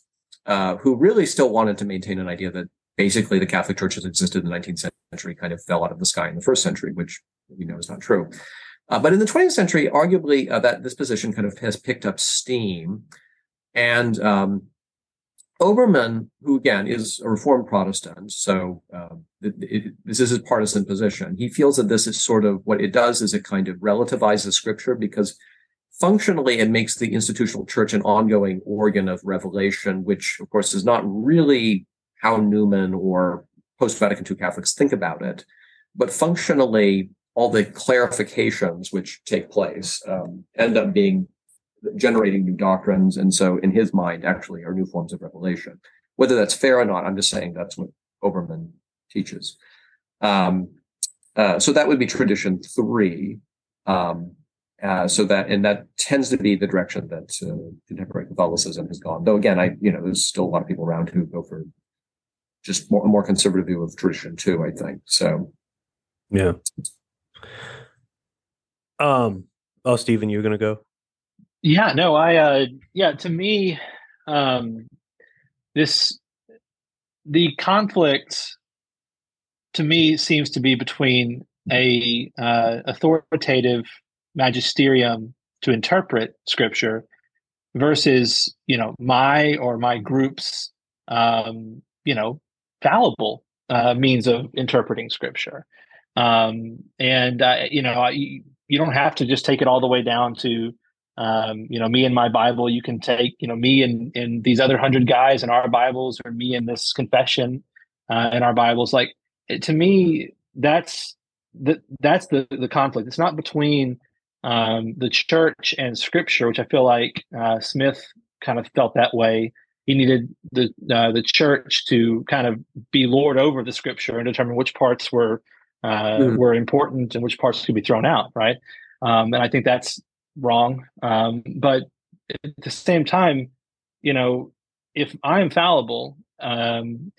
who really still wanted to maintain an idea that basically the Catholic Church that existed in the 19th century kind of fell out of the sky in the first century, which we know is not true. But in the 20th century, arguably, that this position kind of has picked up steam. And Oberman, who again is a Reformed Protestant, so this is his partisan position. He feels that this is sort of what it does is it kind of relativizes Scripture because functionally it makes the institutional church an ongoing organ of revelation, which of course is not really how Newman or post-Vatican II Catholics think about it. But functionally, all the clarifications which take place end up being generating new doctrines. And so in his mind, actually, are new forms of revelation. Whether that's fair or not, I'm just saying that's what Oberman teaches. So that would be tradition three. So that, and that tends to be the direction that contemporary Catholicism has gone. Though again, there's still a lot of people around who go for just a more conservative view of tradition too, I think. So, yeah. Oh, Stephen, you were going to go? Yeah, no, to me, the conflict to me seems to be between a authoritative magisterium to interpret scripture versus, my or my group's, fallible means of interpreting scripture. You don't have to just take it all the way down to, me and my Bible. You can take, me and these other 100 guys in our Bibles, or me and this confession in our Bibles. Like, to me, that's the conflict. It's not between the church and scripture, which I feel like Smith kind of felt that way. He needed the church to kind of be lord over the scripture and determine which parts were important and which parts could be thrown out, right? And I think that's wrong. But at the same time, if I'm fallible, and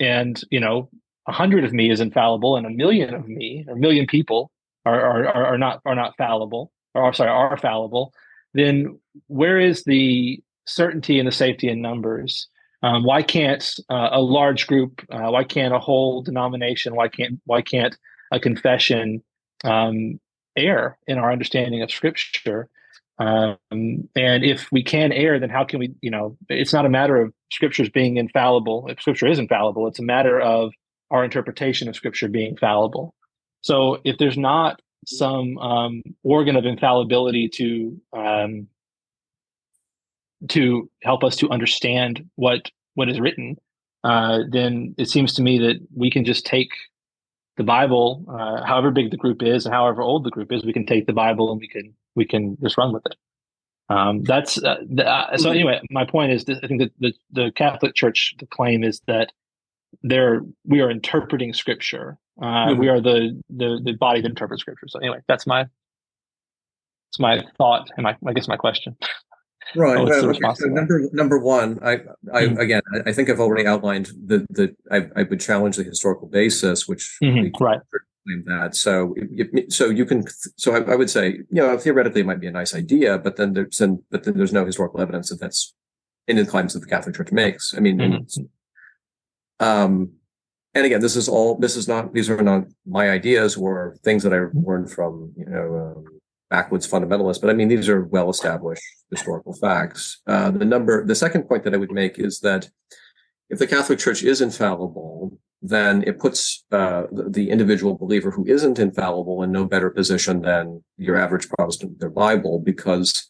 100 of me is infallible, and 1 million of me, or 1 million people, are not fallible, are fallible, then where is the certainty and the safety in numbers? Why can't a large group? Why can't a whole denomination? Why can't a confession err in our understanding of Scripture? And if we can err, then how can we? It's not a matter of Scripture's being infallible. If Scripture is infallible, it's a matter of our interpretation of Scripture being fallible. So if there's not some organ of infallibility to help us to understand what is written, then it seems to me that we can just take the Bible, however big the group is and however old the group is, we can take the Bible and we can just run with it. So anyway, my point is that I think that the Catholic Church, the claim is that we are interpreting Scripture. We are the body that interprets Scripture. So anyway, that's my thought, and I guess my question. Right. Okay. So number one, I think I've already outlined I would challenge the historical basis, which claim that. So I would say theoretically it might be a nice idea, but then there's no historical evidence that that's any of the claims that the Catholic Church makes. I mean. Mm-hmm. And again, these are not my ideas or things that I learned from, backwoods fundamentalists, but I mean, these are well-established historical facts. The second point that I would make is that if the Catholic Church is infallible, then it puts the individual believer who isn't infallible in no better position than your average Protestant with their Bible, because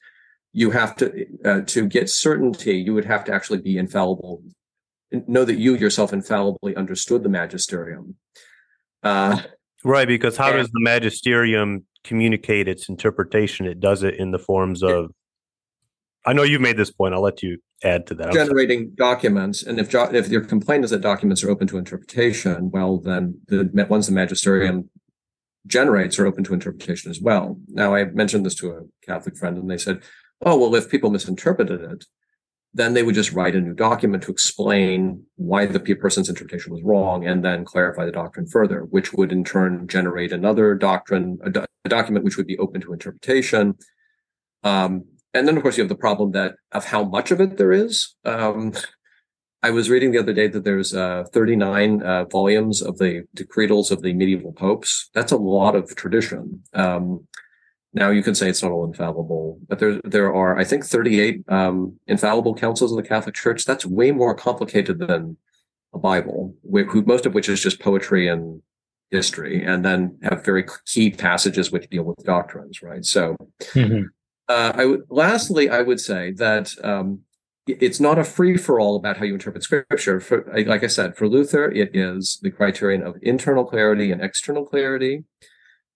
you have to get certainty, you would have to actually be infallible, know that you yourself infallibly understood the magisterium. Right, because how does the magisterium communicate its interpretation? It does it in the forms of... I know you've made this point. I'll let you add to that. Generating documents. And if your complaint is that documents are open to interpretation, well, then the ones the magisterium generates are open to interpretation as well. Now, I mentioned this to a Catholic friend, and they said, oh, well, if people misinterpreted it, then they would just write a new document to explain why the person's interpretation was wrong and then clarify the doctrine further, which would in turn generate another doctrine, a document which would be open to interpretation. And then, of course, you have the problem of how much of it there is. I was reading the other day that there's 39 volumes of the decretals of the medieval popes. That's a lot of tradition. Now you can say it's not all infallible, but there are, I think, 38 infallible councils of the Catholic Church. That's way more complicated than a Bible, most of which is just poetry and history, and then have very key passages which deal with doctrines, right? So, I would say that it's not a free-for-all about how you interpret Scripture. Like I said, for Luther, it is the criterion of internal clarity and external clarity.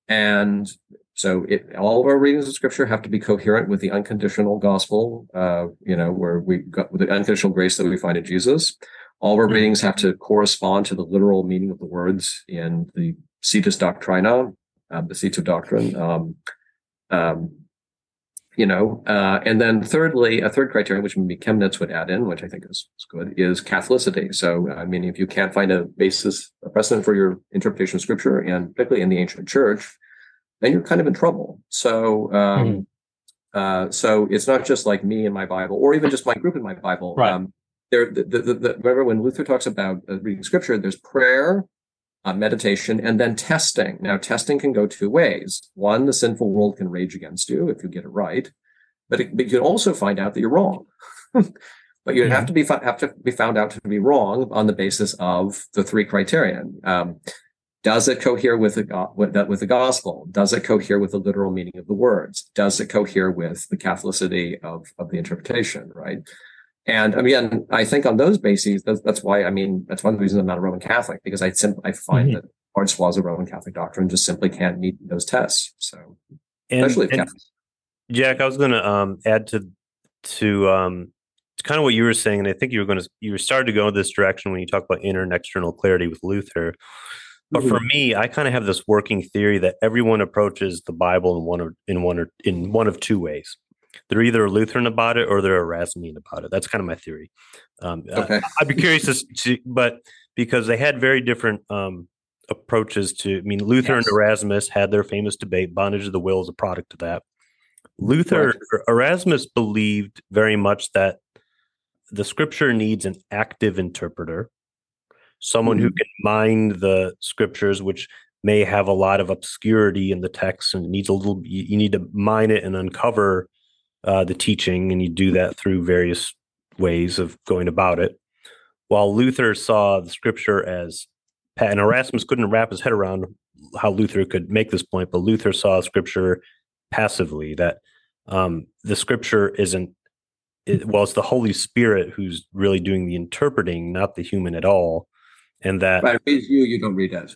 And so all of our readings of Scripture have to be coherent with the unconditional gospel, where we got the unconditional grace that we find in Jesus. All of our readings have to correspond to the literal meaning of the words in the Cetus Doctrina, the Seats of Doctrine. And then thirdly, a third criterion, which maybe Chemnitz would add in, which I think is good, is Catholicity. So, I mean, if you can't find a precedent for your interpretation of Scripture, and particularly in the ancient church, then you're kind of in trouble. So, so it's not just like me and my Bible, or even just my group and my Bible. Right. Remember when Luther talks about reading Scripture, there's prayer, meditation, and then testing. Now, testing can go two ways. One, the sinful world can rage against you if you get it right, but you can also find out that you're wrong. But you have to be found out to be wrong on the basis of the three criterion. Does it cohere with the gospel? Does it cohere with the literal meaning of the words? Does it cohere with the Catholicity of the interpretation? Right. And again, I think on those bases, that's one of the reasons I'm not a Roman Catholic, because I find that large swaths of Roman Catholic doctrine just simply can't meet those tests. So, especially Catholics. Jack, I was going to add to kind of what you were saying, and I think you were starting to go in this direction when you talk about inner and external clarity with Luther. But for me, I kind of have this working theory that everyone approaches the Bible in one of two ways. They're either Lutheran about it or they're Erasmian about it. That's kind of my theory. I'd be curious to see, but because they had very different approaches to, Luther and Erasmus had their famous debate. Bondage of the Will is a product of that. Erasmus believed very much that the Scripture needs an active interpreter, someone who can mind the Scriptures, which may have a lot of obscurity in the text, and you need to mine it and uncover the teaching, and you do that through various ways of going about it. While Luther saw the Scripture as, and Erasmus couldn't wrap his head around how Luther could make this point, but Luther saw Scripture passively, that the Scripture it's the Holy Spirit who's really doing the interpreting, not the human at all. And that it reads you, you don't read it.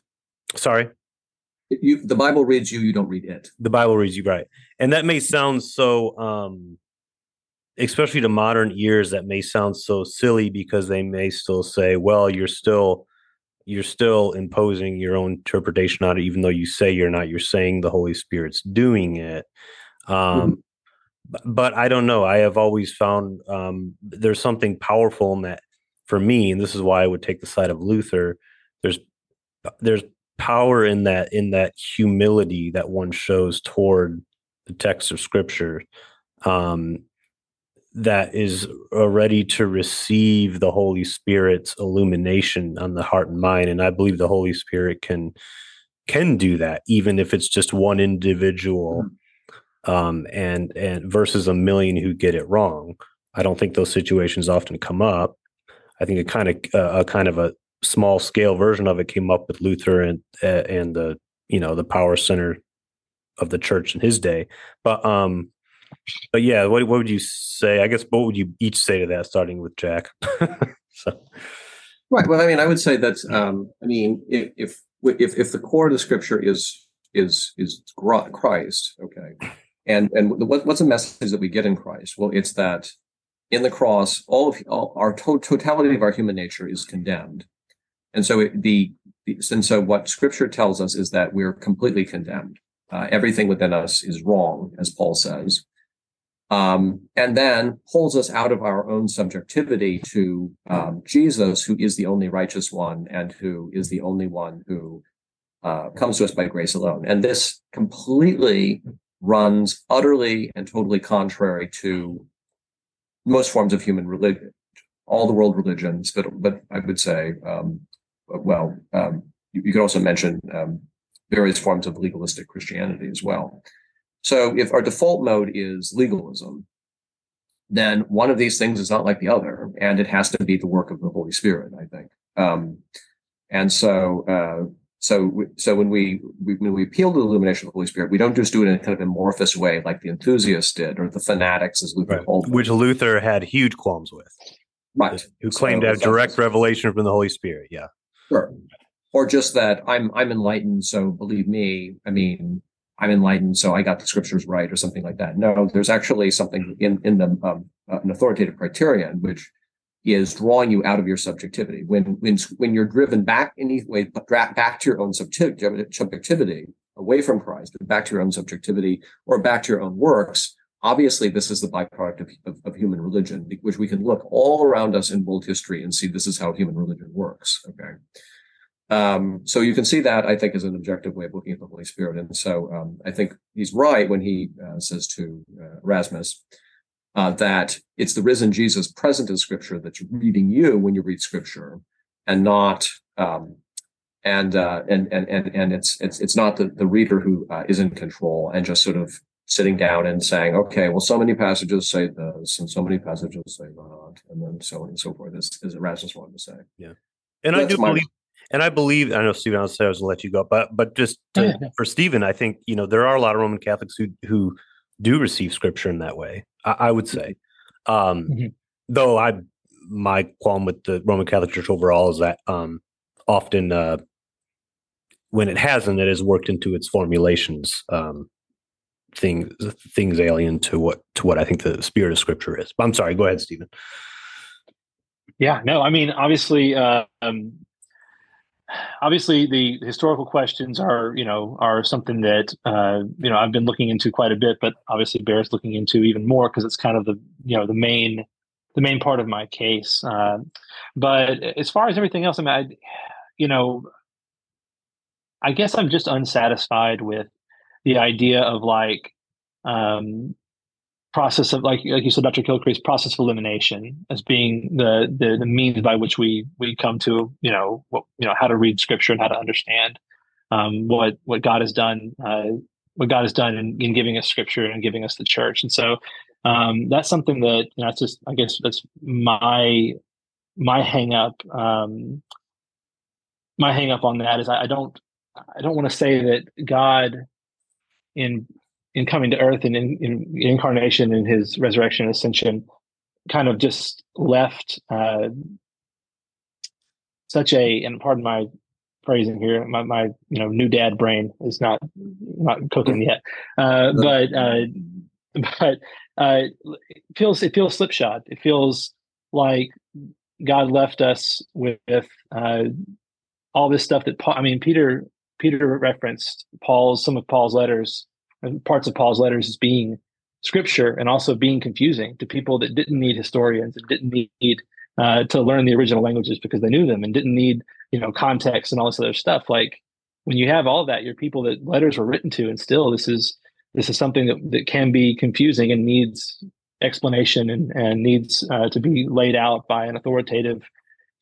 Sorry? The Bible reads you, you don't read it. The Bible reads you, right. And that may sound so, especially to modern ears, that may sound so silly, because they may still say, well, you're still imposing your own interpretation on it, even though you say you're not, you're saying the Holy Spirit's doing it. But I don't know. I have always found there's something powerful in that for me, and this is why I would take the side of Luther. There's power in that humility that one shows toward the text of Scripture, that is ready to receive the Holy Spirit's illumination on the heart and mind. And I believe the Holy Spirit can do that, even if it's just one individual, and versus a million who get it wrong. I don't think those situations often come up. I think a kind of a small scale version of it came up with Luther and the power center of the church in his day. But yeah, what would you say? I guess what would you each say to that, starting with Jack? Right. Well, I would say that's if the core of the Scripture is Christ, okay, and what's the message that we get in Christ? Well, it's that in the cross, our totality of our human nature is condemned. And so what Scripture tells us is that we're completely condemned. Everything within us is wrong, as Paul says, and then pulls us out of our own subjectivity to Jesus, who is the only righteous one and who is the only one who comes to us by grace alone. And this completely runs utterly and totally contrary to most forms of human religion, all the world religions, but I would say, you could also mention various forms of legalistic Christianity as well. So if our default mode is legalism, then one of these things is not like the other, and it has to be the work of the Holy Spirit, I think. So when we appeal to the illumination of the Holy Spirit, we don't just do it in a kind of amorphous way like the enthusiasts did, or the fanatics, as Luther called them. Which Luther had huge qualms with. Right. Who claimed to have direct revelation from the Holy Spirit. Yeah. Sure. or just that I'm enlightened, so believe me. I mean, I'm enlightened, so I got the scriptures right, or something like that. No, there's actually something in the an authoritative criterion which is drawing you out of your subjectivity. When you're driven back any way back to your own subjectivity, away from Christ, but back to your own subjectivity or back to your own works. Obviously, this is the byproduct of human religion, which we can look all around us in world history and see this is how human religion works. Okay. So you can see that, I think, is an objective way of looking at the Holy Spirit. And so I think he's right when he says to Erasmus that it's the risen Jesus present in Scripture that's reading you when you read Scripture, and not and it's not the reader who is in control and just sort of sitting down and saying, okay, well, so many passages say this, and so many passages say that, and then so on and so forth, as Erasmus wanted to say. Yeah, and so I do believe. And I believe, I know, Stephen, I'll say I was going to let you go, but just for Stephen, I think, you know, there are a lot of Roman Catholics who do receive Scripture in that way, I would say. Though my qualm with the Roman Catholic Church overall is that often when it hasn't, it has worked into its formulations things alien to what I think the spirit of Scripture is. But I'm sorry, go ahead, Stephen. Yeah, no, I mean, Obviously, the historical questions are something that I've been looking into quite a bit, but obviously bears looking into even more because it's kind of the main part of my case. But as far as everything else, I mean, I guess I'm just unsatisfied with the idea of process of like you said, Dr. Kilcrease, process of elimination as being the means by which we come to how to read Scripture and how to understand what God has done in giving us Scripture and giving us the Church. And so that's something that that's just, I guess, that's my hang up. My hang up on that is I don't want to say that God in coming to earth and in incarnation and his resurrection and ascension kind of just left such a, and pardon my phrasing here, my new dad brain is not cooking yet. But it feels slipshod. It feels like God left us with all this stuff that Peter referenced parts of Paul's letters as being Scripture and also being confusing to people that didn't need historians and didn't need to learn the original languages because they knew them and didn't need context and all this other stuff. Like when you have all that, you're people that letters were written to, and still this is something that can be confusing and needs explanation and needs to be laid out by an authoritative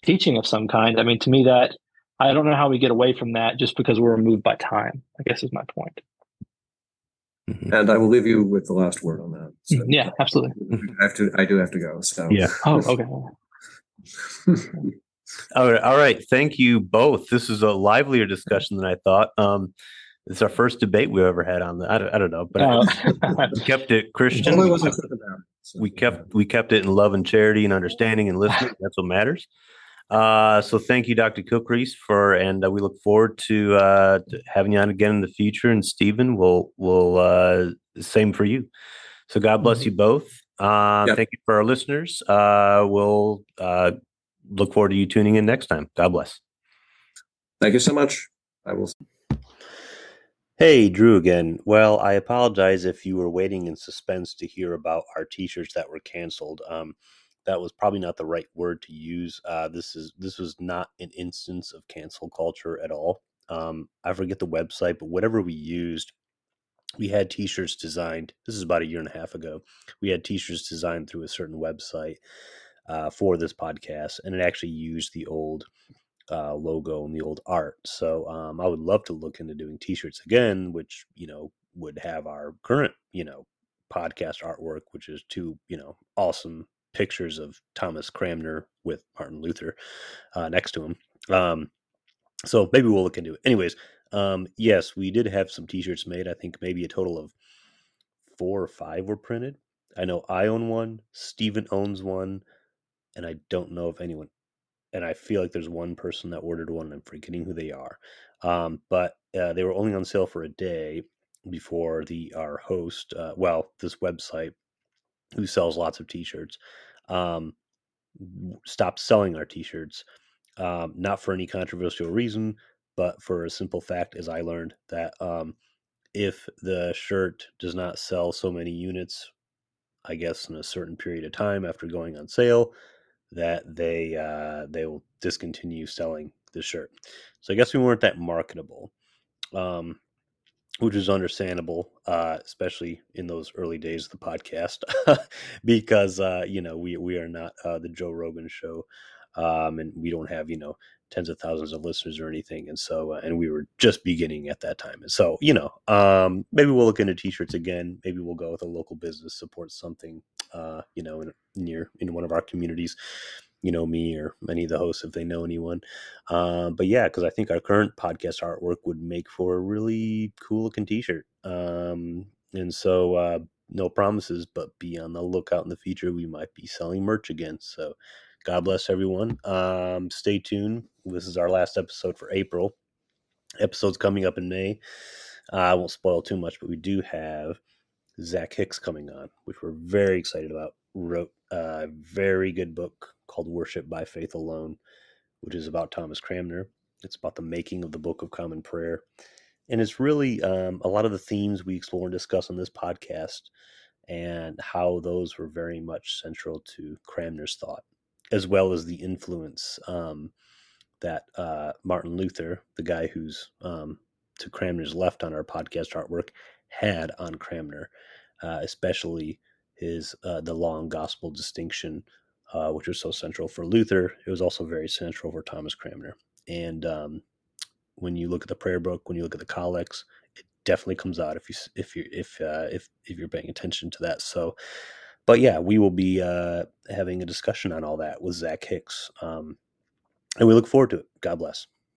teaching of some kind. I mean, to me, that I don't know how we get away from that just because we're removed by time, I guess is my point. And I will leave you with the last word on that. So, yeah, absolutely. I do have to go. So yeah. Oh, okay. All right. Thank you both. This is a livelier discussion than I thought. It's our first debate we've ever had on the. I don't know, but we kept it Christian. We kept it in love and charity and understanding and listening. That's what matters. So thank you, Dr. Kilcrease, and we look forward to having you on again in the future. And Stephen, we'll same for you. So God bless you both. Thank you for our listeners. We'll look forward to you tuning in next time. God bless. Thank you so much. I will. Hey, Drew again. Well, I apologize if you were waiting in suspense to hear about our t-shirts that were canceled. That was probably not the right word to use. This was not an instance of cancel culture at all. I forget the website, but whatever we used, we had t-shirts designed. This is about a year and a half ago. We had t-shirts designed through a certain website for this podcast, and it actually used the old logo and the old art. So I would love to look into doing t-shirts again, which would have our current podcast artwork, which is two awesome pictures of Thomas Cranmer with Martin Luther next to him. So maybe we'll look into it. Anyways, yes, we did have some t-shirts made. I think maybe a total of 4 or 5 were printed. I know I own one, Stephen owns one, and I don't know if anyone and I feel like there's one person that ordered one, and I'm forgetting who they are. But they were only on sale for a day before our host, this website who sells lots of t-shirts, stopped selling our t-shirts, not for any controversial reason, but for a simple fact, as I learned, that if the shirt does not sell so many units, I guess in a certain period of time after going on sale, that they will discontinue selling the shirt. So I guess we weren't that marketable, which is understandable, especially in those early days of the podcast, because we are not the Joe Rogan show, and we don't have tens of thousands of listeners or anything, and so and we were just beginning at that time, and so maybe we'll look into t-shirts again. Maybe we'll go with a local business, support something, in one of our communities, me or any of the hosts if they know anyone. But yeah, because I think our current podcast artwork would make for a really cool looking t-shirt. And so no promises, but be on the lookout in the future. We might be selling merch again. So God bless everyone. Stay tuned. This is our last episode for April. Episode's coming up in May. I won't spoil too much, but we do have Zach Hicks coming on, which we're very excited about. Wrote a very good book called Worship by Faith Alone, which is about Thomas Cranmer. It's about the making of the Book of Common Prayer. And it's really a lot of the themes we explore and discuss on this podcast and how those were very much central to Cranmer's thought, as well as the influence that Martin Luther, the guy who's to Cranmer's left on our podcast artwork, had on Cranmer, especially his the law and gospel distinction, which was so central for Luther. It was also very central for Thomas Cranmer. And when you look at the prayer book, when you look at the collects, it definitely comes out if you're paying attention to that. So, but yeah, we will be having a discussion on all that with Zach Hicks, and we look forward to it. God bless.